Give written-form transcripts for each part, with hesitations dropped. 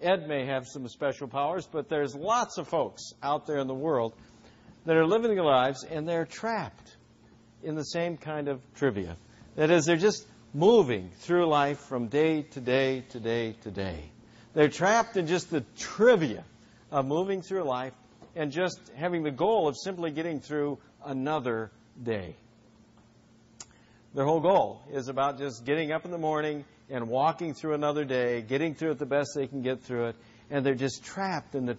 Ed may have some special powers, but there's lots of folks out there in the world that are living their lives, and they're trapped in the same kind of trivia. That is, they're just moving through life from day to day to day to day. They're trapped in just the trivia of moving through life and just having the goal of simply getting through another day. Their whole goal is about just getting up in the morning and walking through another day, getting through it the best they can get through it, and they're just trapped in the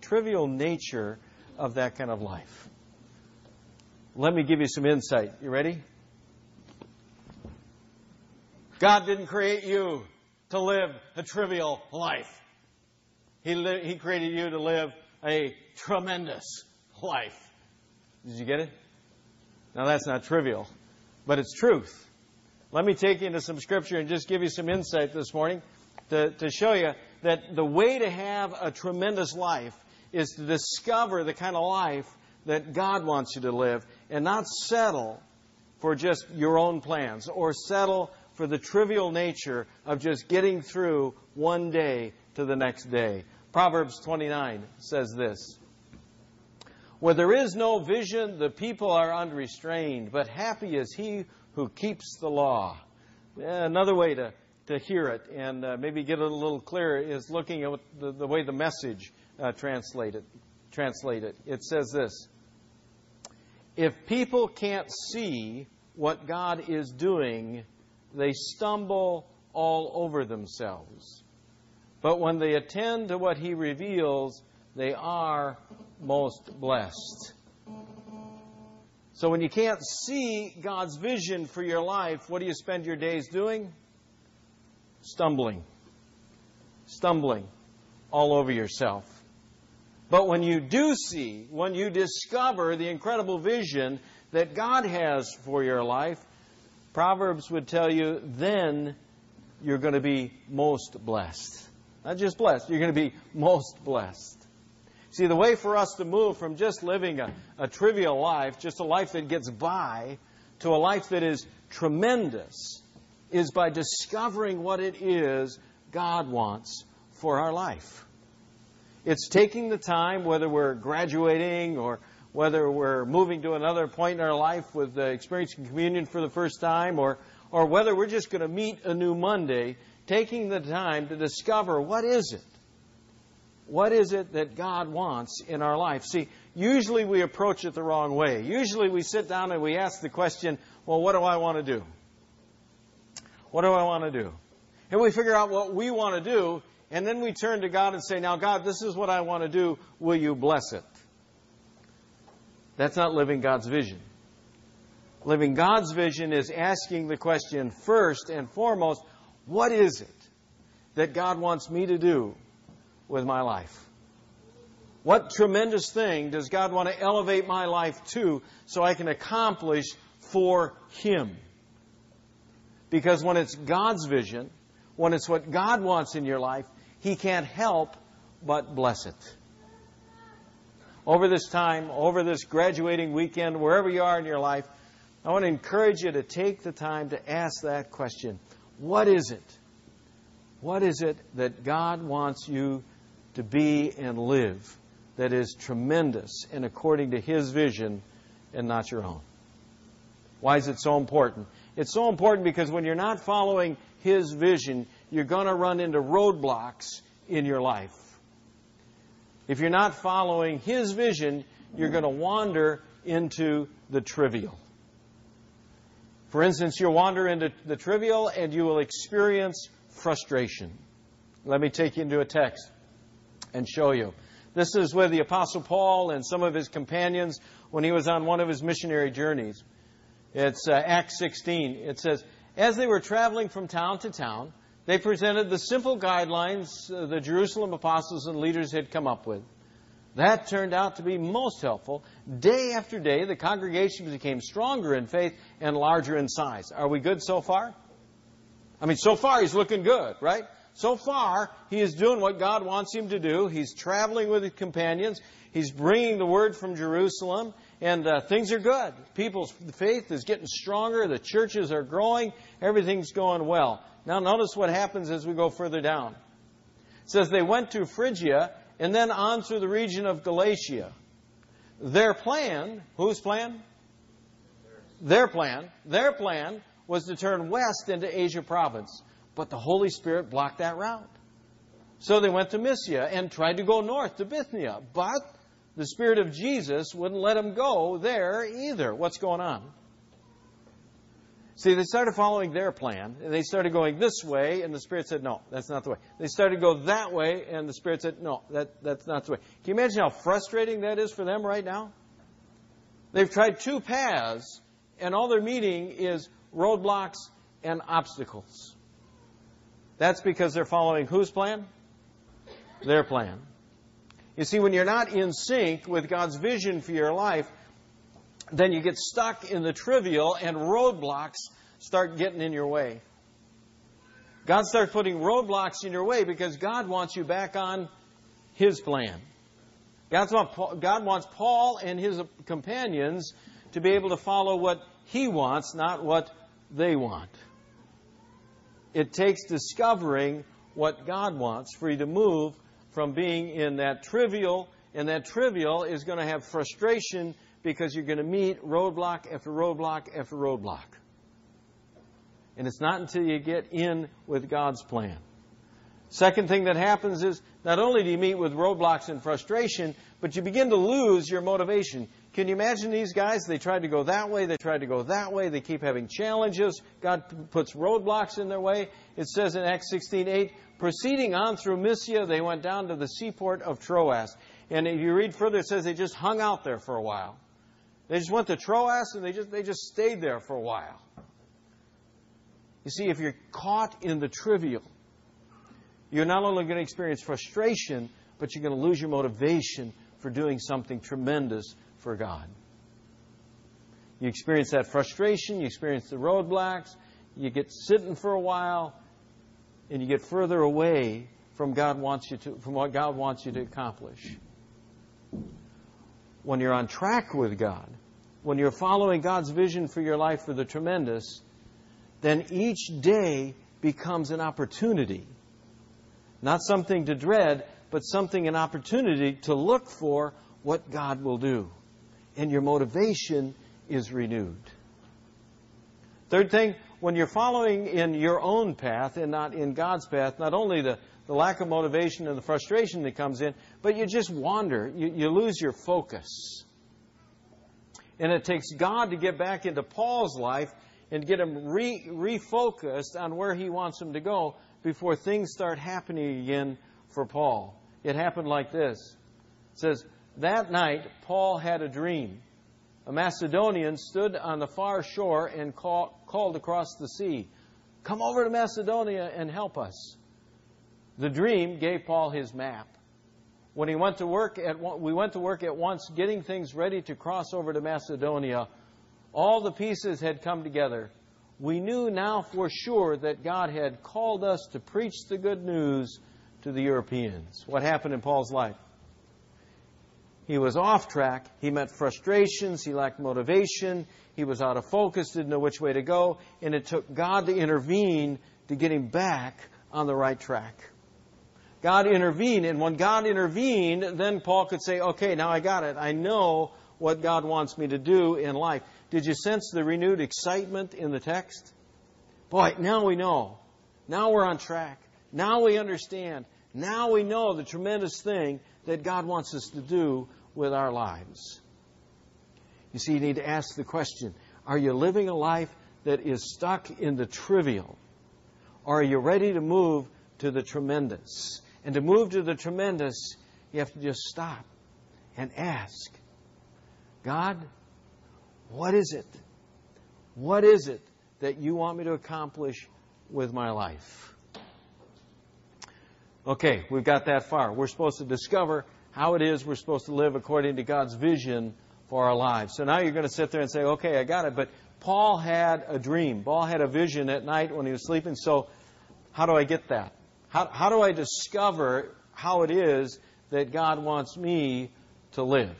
trivial nature of that kind of life. Let me give you some insight. You ready? God didn't create you to live a trivial life. He created you to live a tremendous life. Did you get it? Now that's not trivial, but it's truth. Let me take you into some scripture and just give you some insight this morning to show you that the way to have a tremendous life is to discover the kind of life that God wants you to live and not settle for just your own plans or settle for the trivial nature of just getting through one day to the next day. Proverbs 29 says this, "Where there is no vision, the people are unrestrained, but happy is he who keeps the law." Another way to hear it and maybe get it a little clearer is looking at the way the Message translated. It says this, "If people can't see what God is doing, they stumble all over themselves. But when they attend to what he reveals, they are most blessed." So when you can't see God's vision for your life, what do you spend your days doing? Stumbling. Stumbling all over yourself. But when you do see, when you discover the incredible vision that God has for your life, Proverbs would tell you, then you're going to be most blessed. Not just blessed, you're going to be most blessed. See, the way for us to move from just living a trivial life, just a life that gets by, to a life that is tremendous, is by discovering what it is God wants for our life. It's taking the time, whether we're graduating or whether we're moving to another point in our life with experiencing communion for the first time, or whether we're just going to meet a new Monday, taking the time to discover what is it? What is it that God wants in our life? See, usually we approach it the wrong way. Usually we sit down and we ask the question, well, what do I want to do? What do I want to do? And we figure out what we want to do, and then we turn to God and say, now, God, this is what I want to do. Will you bless it? That's not living God's vision. Living God's vision is asking the question first and foremost, what is it that God wants me to do with my life? What tremendous thing does God want to elevate my life to so I can accomplish for Him? Because when it's God's vision, when it's what God wants in your life, He can't help but bless it. Over this time, over this graduating weekend, wherever you are in your life, I want to encourage you to take the time to ask that question. What is it? What is it that God wants you to be and live that is tremendous and according to His vision and not your own? Why is it so important? It's so important because when you're not following His vision, you're going to run into roadblocks in your life. If you're not following His vision, you're going to wander into the trivial. For instance, you'll wander into the trivial and you will experience frustration. Let me take you into a text and show you. This is with the Apostle Paul and some of his companions when he was on one of his missionary journeys. It's Acts 16. It says, "As they were traveling from town to town, they presented the simple guidelines the Jerusalem apostles and leaders had come up with. That turned out to be most helpful. Day after day, the congregation became stronger in faith and larger in size." Are we good so far? I mean, so far he's looking good, right? So far he is doing what God wants him to do. He's traveling with his companions. He's bringing the word from Jerusalem. And things are good. People's faith is getting stronger. The churches are growing. Everything's going well. Now notice what happens as we go further down. It says they went to Phrygia and then on through the region of Galatia. Their plan, whose plan? Their plan was to turn west into Asia province. But the Holy Spirit blocked that route. So they went to Mysia and tried to go north to Bithynia. But the Spirit of Jesus wouldn't let them go there either. What's going on? See, they started following their plan, and they started going this way, and the Spirit said, no, that's not the way. They started to go that way, and the Spirit said, no, that's not the way. Can you imagine how frustrating that is for them right now? They've tried two paths, and all they're meeting is roadblocks and obstacles. That's because they're following whose plan? Their plan. You see, when you're not in sync with God's vision for your life, then you get stuck in the trivial and roadblocks start getting in your way. God starts putting roadblocks in your way because God wants you back on His plan. God wants Paul and his companions to be able to follow what he wants, not what they want. It takes discovering what God wants for you to move from being in that trivial, and that trivial is going to have frustration because you're going to meet roadblock after roadblock after roadblock. And it's not until you get in with God's plan. Second thing that happens is not only do you meet with roadblocks and frustration, but you begin to lose your motivation. Can you imagine these guys? They tried to go that way. They tried to go that way. They keep having challenges. God puts roadblocks in their way. It says in Acts 16:8, proceeding on through Mysia, they went down to the seaport of Troas. And if you read further, it says they just hung out there for a while. They just went to Troas and they just stayed there for a while. You see, if you're caught in the trivial, you're not only going to experience frustration, but you're going to lose your motivation for doing something tremendous for God. You experience that frustration, you experience the roadblocks, you get sitting for a while, and you get further away from what God wants you to accomplish. When you're on track with God, when you're following God's vision for your life for the tremendous, then each day becomes an opportunity. Not something to dread, but an opportunity to look for what God will do. And your motivation is renewed. Third thing, when you're following in your own path and not in God's path, not only the lack of motivation and the frustration that comes in, but you just wander. You lose your focus. And it takes God to get back into Paul's life and get him refocused on where he wants him to go before things start happening again for Paul. It happened like this. It says, that night Paul had a dream. A Macedonian stood on the far shore and called across the sea, come over to Macedonia and help us. The dream gave Paul his map. When we went to work at once, getting things ready to cross over to Macedonia. All the pieces had come together. We knew now for sure that God had called us to preach the good news to the Europeans. What happened in Paul's life? He was off track. He met frustrations. He lacked motivation. He was out of focus, didn't know which way to go. And it took God to intervene to get him back on the right track. God intervened, and when God intervened, then Paul could say, okay, now I got it. I know what God wants me to do in life. Did you sense the renewed excitement in the text? Boy, now we know. Now we're on track. Now we understand. Now we know the tremendous thing that God wants us to do with our lives. You see, you need to ask the question, are you living a life that is stuck in the trivial? Or are you ready to move to the tremendous? And to move to the tremendous, you have to just stop and ask, God, what is it? What is it that you want me to accomplish with my life? Okay, we've got that far. We're supposed to discover how it is we're supposed to live according to God's vision for our lives. So now you're going to sit there and say, okay, I got it, but Paul had a dream. Paul had a vision at night when he was sleeping. So how do I get that? How do I discover how it is that God wants me to live?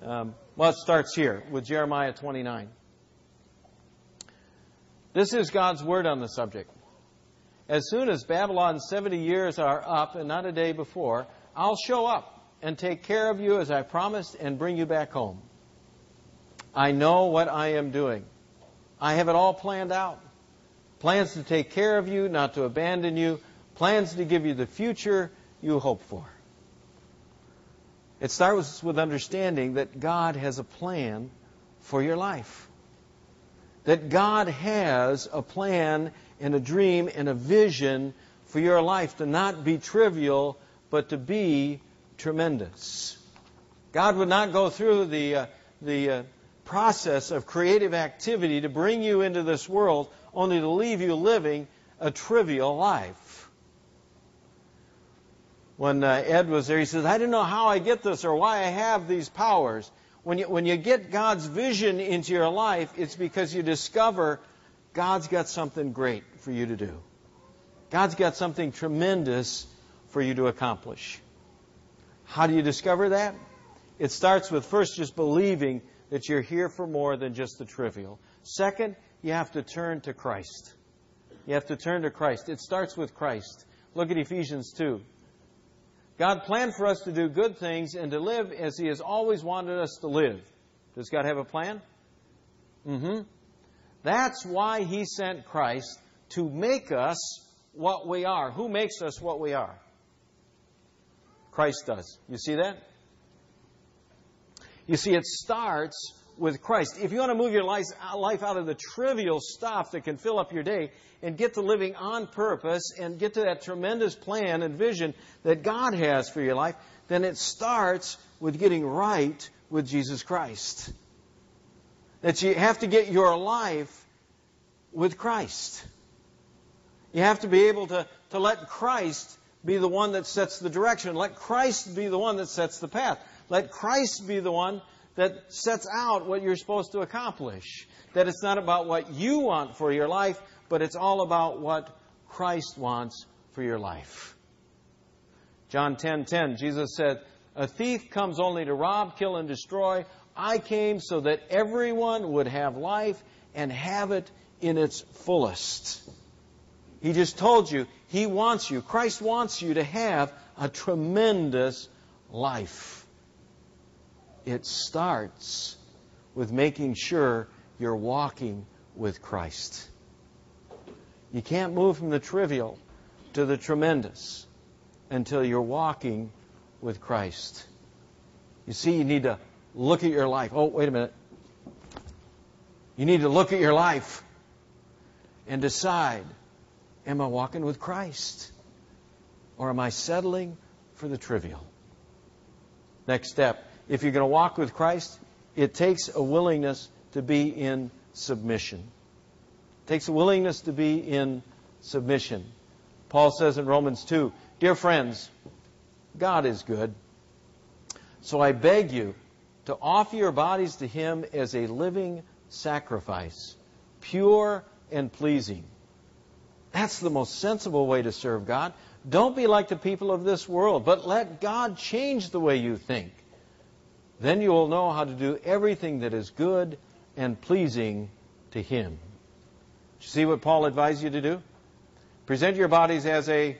Well, it starts here with Jeremiah 29. This is God's word on the subject. as soon as Babylon's 70 years are up, and not a day before, I'll show up and take care of you as I promised and bring you back home. I know what I am doing. I have it all planned out. Plans to take care of you, not to abandon you. Plans to give you the future you hope for. It starts with understanding that God has a plan for your life. That God has a plan and a dream and a vision for your life to not be trivial, but to be tremendous. God would not go through the process of creative activity to bring you into this world only to leave you living a trivial life. When Ed was there, he says, I don't know how I get this or why I have these powers. When you get God's vision into your life, it's because you discover God's got something great for you to do. God's got something tremendous for you to accomplish. How do you discover that? It starts with first just believing that you're here for more than just the trivial. Second, you have to turn to Christ. You have to turn to Christ. It starts with Christ. Look at Ephesians 2. God planned for us to do good things and to live as He has always wanted us to live. Does God have a plan? That's why He sent Christ to make us what we are. Who makes us what we are? Christ does. You see that? You see, it starts with Christ. If you want to move your life out of the trivial stuff that can fill up your day and get to living on purpose and get to that tremendous plan and vision that God has for your life, then it starts with getting right with Jesus Christ. That you have to get your life with Christ. You have to be able to let Christ be the one that sets the direction. Let Christ be the one that sets the path. Let Christ be the one that sets out what you're supposed to accomplish. That it's not about what you want for your life, but it's all about what Christ wants for your life. John 10:10, Jesus said, "A thief comes only to rob, kill, and destroy. I came so that everyone would have life and have it in its fullest." He just told you, He wants you. Christ wants you to have a tremendous life. It starts with making sure you're walking with Christ. You can't move from the trivial to the tremendous until you're walking with Christ. You see, you need to look at your life. Oh, wait a minute. You need to look at your life and decide, am I walking with Christ? Or am I settling for the trivial? Next step. If you're going to walk with Christ, it takes a willingness to be in submission. It takes a willingness to be in submission. Paul says in Romans 2, "Dear friends, God is good. So I beg you to offer your bodies to Him as a living sacrifice, pure and pleasing." That's the most sensible way to serve God. Don't be like the people of this world, but let God change the way you think. Then you will know how to do everything that is good and pleasing to Him. Do you see what Paul advised you to do? Present your bodies as a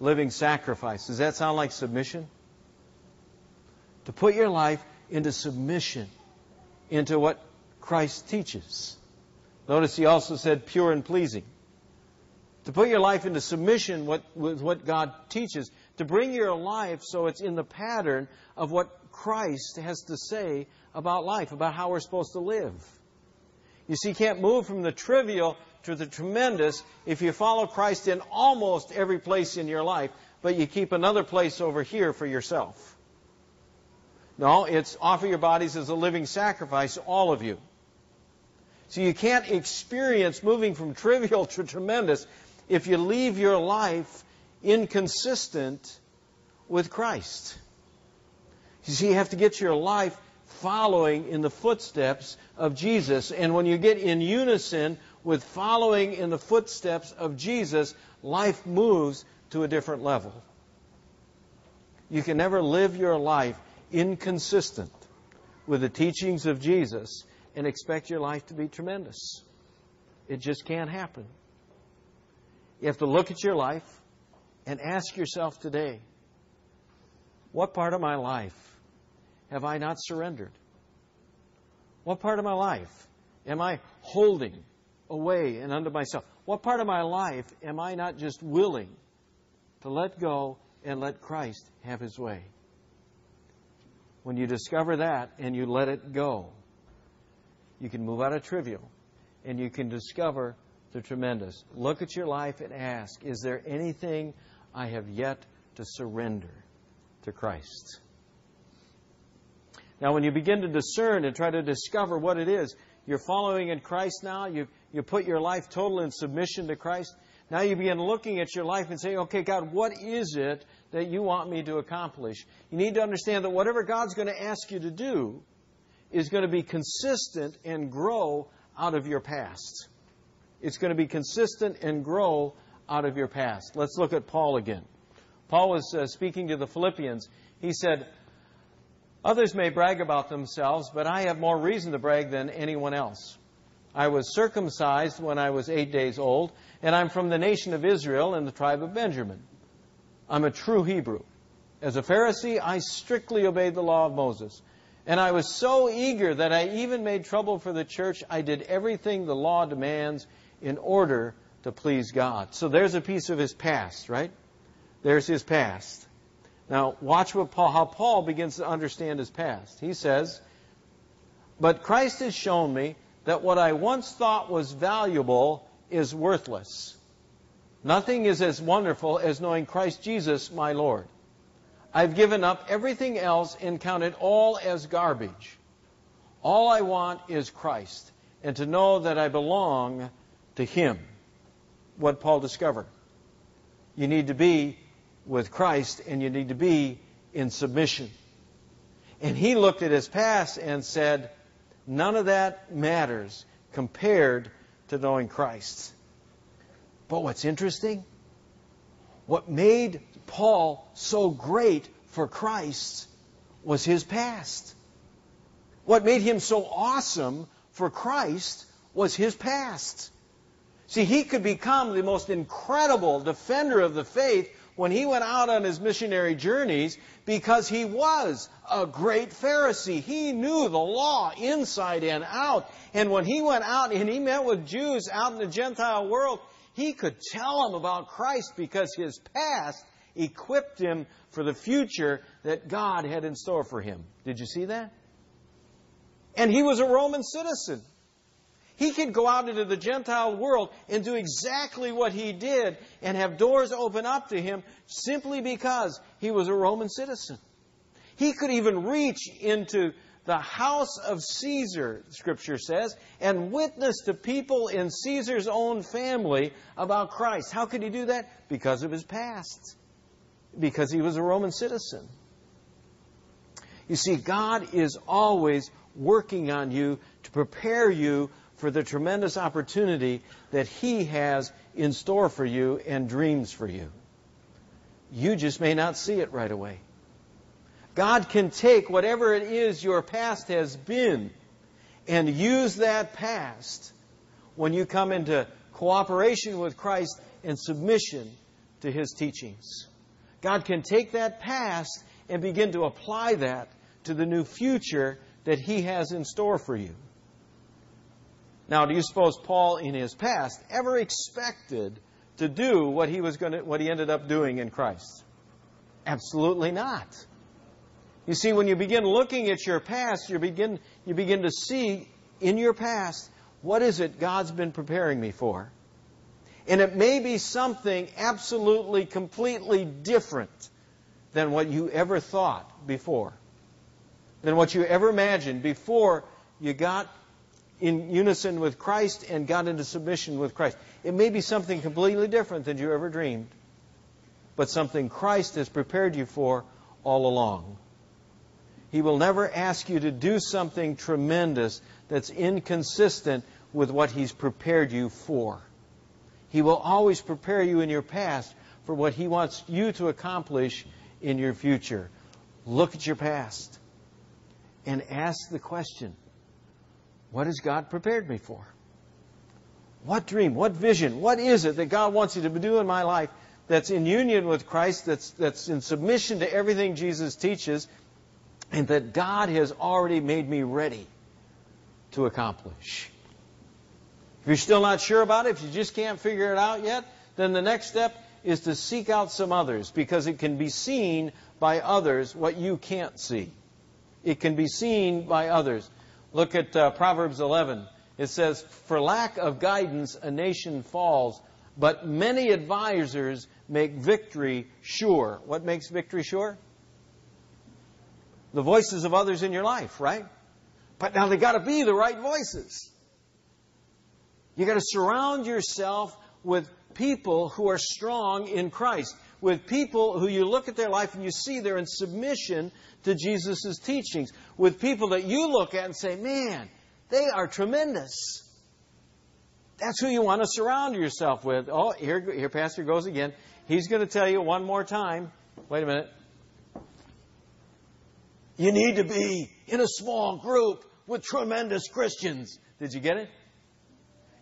living sacrifice. Does that sound like submission? To put your life into submission, into what Christ teaches. Notice he also said pure and pleasing. To put your life into submission with what God teaches. To bring your life so it's in the pattern of what Christ has to say about life, about how we're supposed to live. You see, you can't move from the trivial to the tremendous if you follow Christ in almost every place in your life, but you keep another place over here for yourself. No, it's offer your bodies as a living sacrifice, all of you. So you can't experience moving from trivial to tremendous if you leave your life inconsistent with Christ. You see, you have to get your life following in the footsteps of Jesus. And when you get in unison with following in the footsteps of Jesus, life moves to a different level. You can never live your life inconsistent with the teachings of Jesus and expect your life to be tremendous. It just can't happen. You have to look at your life and ask yourself today, what part of my life have I not surrendered? What part of my life am I holding away and unto myself? What part of my life am I not just willing to let go and let Christ have His way? When you discover that and you let it go, you can move out of trivial and you can discover the tremendous. Look at your life and ask, is there anything I have yet to surrender to Christ? Now, when you begin to discern and try to discover what it is, you're following in Christ now. You put your life total in submission to Christ. Now you begin looking at your life and saying, okay, God, what is it that you want me to accomplish? You need to understand that whatever God's going to ask you to do is going to be consistent and grow out of your past. It's going to be consistent and grow out of your past. Let's look at Paul again. Paul was speaking to the Philippians. He said, others may brag about themselves, but I have more reason to brag than anyone else. I was circumcised when I was 8 days old, and I'm from the nation of Israel and the tribe of Benjamin. I'm a true Hebrew. As a Pharisee, I strictly obeyed the law of Moses. And I was so eager that I even made trouble for the church. I did everything the law demands in order to please God. So there's a piece of his past, right? There's his past. Now, watch what how Paul begins to understand his past. He says, but Christ has shown me that what I once thought was valuable is worthless. Nothing is as wonderful as knowing Christ Jesus, my Lord. I've given up everything else and counted all as garbage. All I want is Christ and to know that I belong to Him. What Paul discovered. You need to be with Christ, and you need to be in submission. And he looked at his past and said, none of that matters compared to knowing Christ. But what's interesting, what made Paul so great for Christ was his past. What made him so awesome for Christ was his past. See, he could become the most incredible defender of the faith when he went out on his missionary journeys, because he was a great Pharisee. He knew the law inside and out. And when he went out and he met with Jews out in the Gentile world, he could tell them about Christ because his past equipped him for the future that God had in store for him. Did you see that? And he was a Roman citizen. He could go out into the Gentile world and do exactly what he did and have doors open up to him simply because he was a Roman citizen. He could even reach into the house of Caesar, Scripture says, and witness to people in Caesar's own family about Christ. How could he do that? Because of his past. Because he was a Roman citizen. You see, God is always working on you to prepare you for the tremendous opportunity that He has in store for you and dreams for you. You just may not see it right away. God can take whatever it is your past has been and use that past when you come into cooperation with Christ and submission to His teachings. God can take that past and begin to apply that to the new future that He has in store for you. Now, do you suppose Paul in his past ever expected to do what he ended up doing in Christ? Absolutely not. You see, when you begin looking at your past, you begin to see in your past, what is it God's been preparing me for? And it may be something absolutely, completely different than what you ever thought before, than what you ever imagined before you got in unison with Christ and got into submission with Christ. It may be something completely different than you ever dreamed, but something Christ has prepared you for all along. He will never ask you to do something tremendous that's inconsistent with what He's prepared you for. He will always prepare you in your past for what He wants you to accomplish in your future. Look at your past and ask the question, what has God prepared me for? What dream? What vision? What is it that God wants you to do in my life that's in union with Christ, that's in submission to everything Jesus teaches, and that God has already made me ready to accomplish? If you're still not sure about it, if you just can't figure it out yet, then the next step is to seek out some others, because it can be seen by others what you can't see. It can be seen by others. Look at Proverbs 11. It says, "For lack of guidance, a nation falls, but many advisors make victory sure." What makes victory sure? The voices of others in your life, right? But now they've got to be the right voices. You've got to surround yourself with people who are strong in Christ, with people who you look at their life and you see they're in submission to Jesus' teachings, with people that you look at and say, man, they are tremendous. That's who you want to surround yourself with. Oh, here Pastor goes again. He's going to tell you one more time. Wait a minute. You need to be in a small group with tremendous Christians. Did you get it?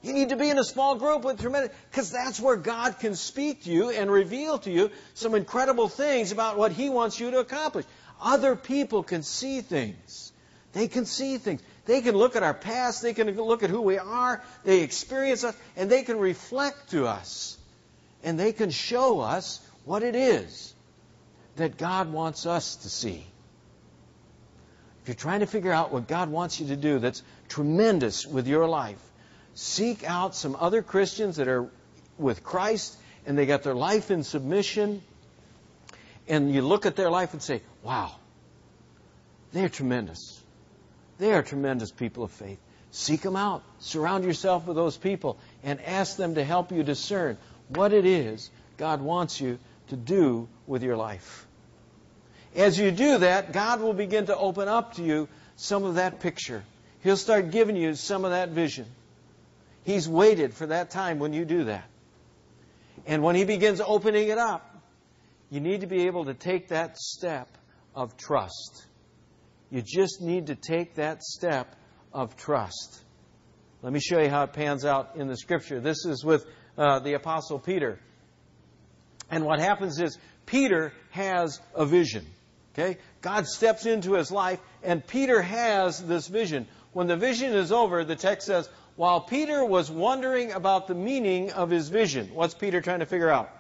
You need to be in a small group with tremendous, because that's where God can speak to you and reveal to you some incredible things about what He wants you to accomplish. Other people can see things. They can see things. They can look at our past. They can look at who we are. They experience us, and they can reflect to us. And they can show us what it is that God wants us to see. If you're trying to figure out what God wants you to do that's tremendous with your life, seek out some other Christians that are with Christ and they got their life in submission, and you look at their life and say, wow, they're tremendous. They are tremendous people of faith. Seek them out. Surround yourself with those people and ask them to help you discern what it is God wants you to do with your life. As you do that, God will begin to open up to you some of that picture. He'll start giving you some of that vision. He's waited for that time when you do that. And when He begins opening it up, you need to be able to take that step of trust. You just need to take that step of trust. Let me show you how it pans out in the Scripture. This is with the Apostle Peter. And what happens is Peter has a vision. Okay? God steps into his life, and Peter has this vision. When the vision is over, the text says, while Peter was wondering about the meaning of his vision, what's Peter trying to figure out?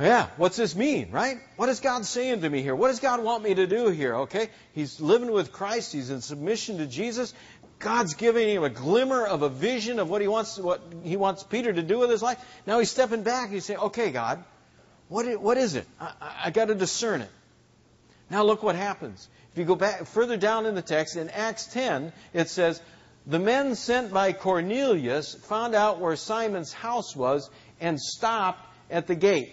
Yeah, what's this mean, right? What is God saying to me here? What does God want me to do here? Okay, he's living with Christ. He's in submission to Jesus. God's giving him a glimmer of a vision of what he wants Peter to do with his life. Now he's stepping back and he's saying, okay, God, what is it? I got to discern it. Now look what happens. If you go back further down in the text, in Acts 10, it says, the men sent by Cornelius found out where Simon's house was and stopped at the gate.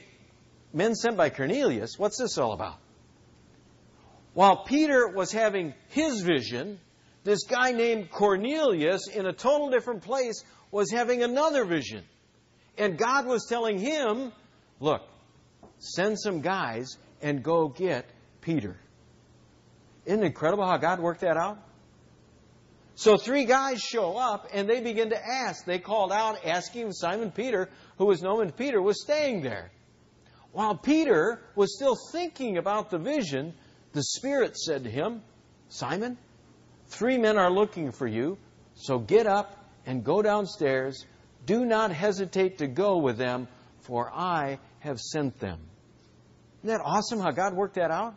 Men sent by Cornelius, what's this all about? While Peter was having his vision, this guy named Cornelius in a total different place was having another vision. And God was telling him, look, send some guys and go get Peter. Isn't it incredible how God worked that out? So three guys show up and they begin to ask. They called out asking Simon Peter, who was known as Peter, was staying there. While Peter was still thinking about the vision, the Spirit said to him, Simon, three men are looking for you, so get up and go downstairs. Do not hesitate to go with them, for I have sent them. Isn't that awesome how God worked that out?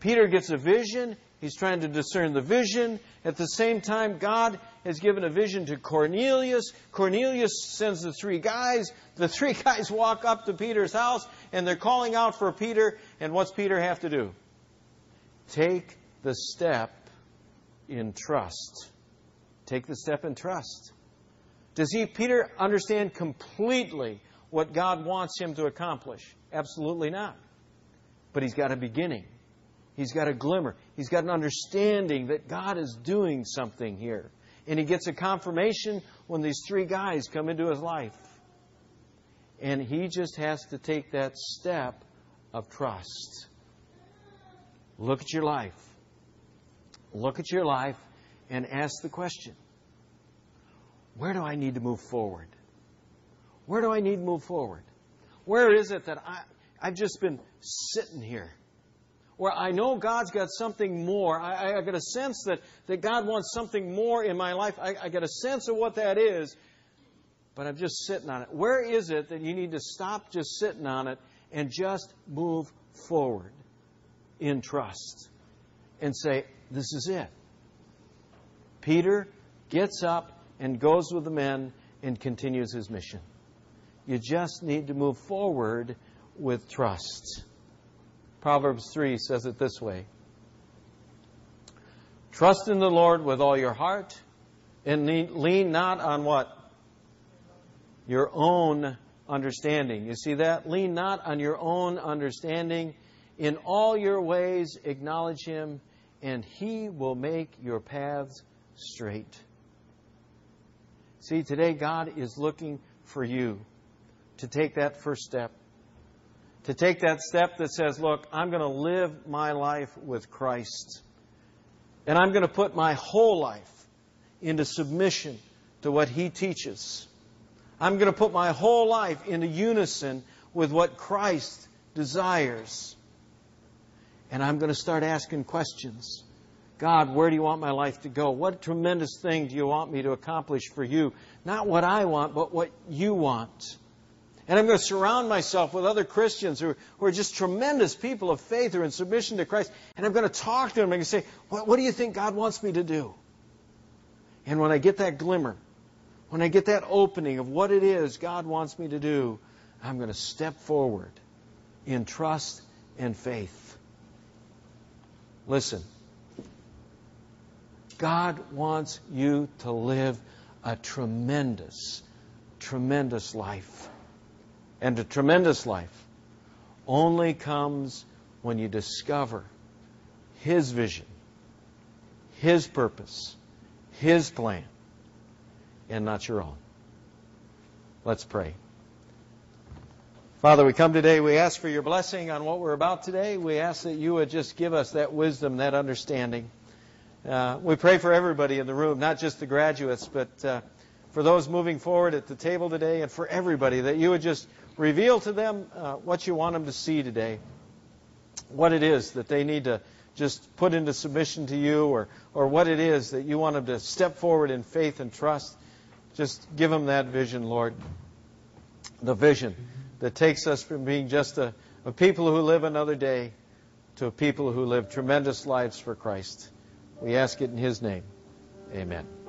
Peter gets a vision. He's trying to discern the vision. At the same time, God has given a vision to Cornelius. Cornelius sends the three guys. The three guys walk up to Peter's house, and they're calling out for Peter. And what's Peter have to do? Take the step in trust. Take the step in trust. Does Peter understand completely what God wants him to accomplish? Absolutely not. But he's got a beginning. He's got a glimmer. He's got an understanding that God is doing something here. And he gets a confirmation when these three guys come into his life. And he just has to take that step of trust. Look at your life. Look at your life and ask the question, Where do I need to move forward? Where do I need to move forward? Where is it that I've just been sitting here? Where I know God's got something more. I got a sense that God wants something more in my life. I got a sense of what that is, but I'm just sitting on it. Where is it that you need to stop just sitting on it and just move forward in trust and say, this is it? Peter gets up and goes with the men and continues his mission. You just need to move forward with trust. Proverbs 3 says it this way. Trust in the Lord with all your heart and lean not on what? Your own understanding. You see that? Lean not on your own understanding. In all your ways acknowledge Him, and He will make your paths straight. See, today God is looking for you to take that first step. To take that step that says, look, I'm going to live my life with Christ. And I'm going to put my whole life into submission to what He teaches. I'm going to put my whole life into unison with what Christ desires. And I'm going to start asking questions. God, where do you want my life to go? What tremendous thing do you want me to accomplish for you? Not what I want, but what you want. And I'm going to surround myself with other Christians who are just tremendous people of faith who are in submission to Christ. And I'm going to talk to them. I'm going to say, what do you think God wants me to do? And when I get that glimmer, when I get that opening of what it is God wants me to do, I'm going to step forward in trust and faith. Listen, God wants you to live a tremendous, tremendous life. And a tremendous life only comes when you discover His vision, His purpose, His plan, and not your own. Let's pray. Father, we come today. We ask for your blessing on what we're about today. We ask that you would just give us that wisdom, that understanding. We pray for everybody in the room, not just the graduates, but for those moving forward at the table today, and for everybody, that you would just reveal to them what you want them to see today, what it is that they need to just put into submission to you, or what it is that you want them to step forward in faith and trust. Just give them that vision, Lord, the vision that takes us from being just a people who live another day to a people who live tremendous lives for Christ. We ask it in His name. Amen.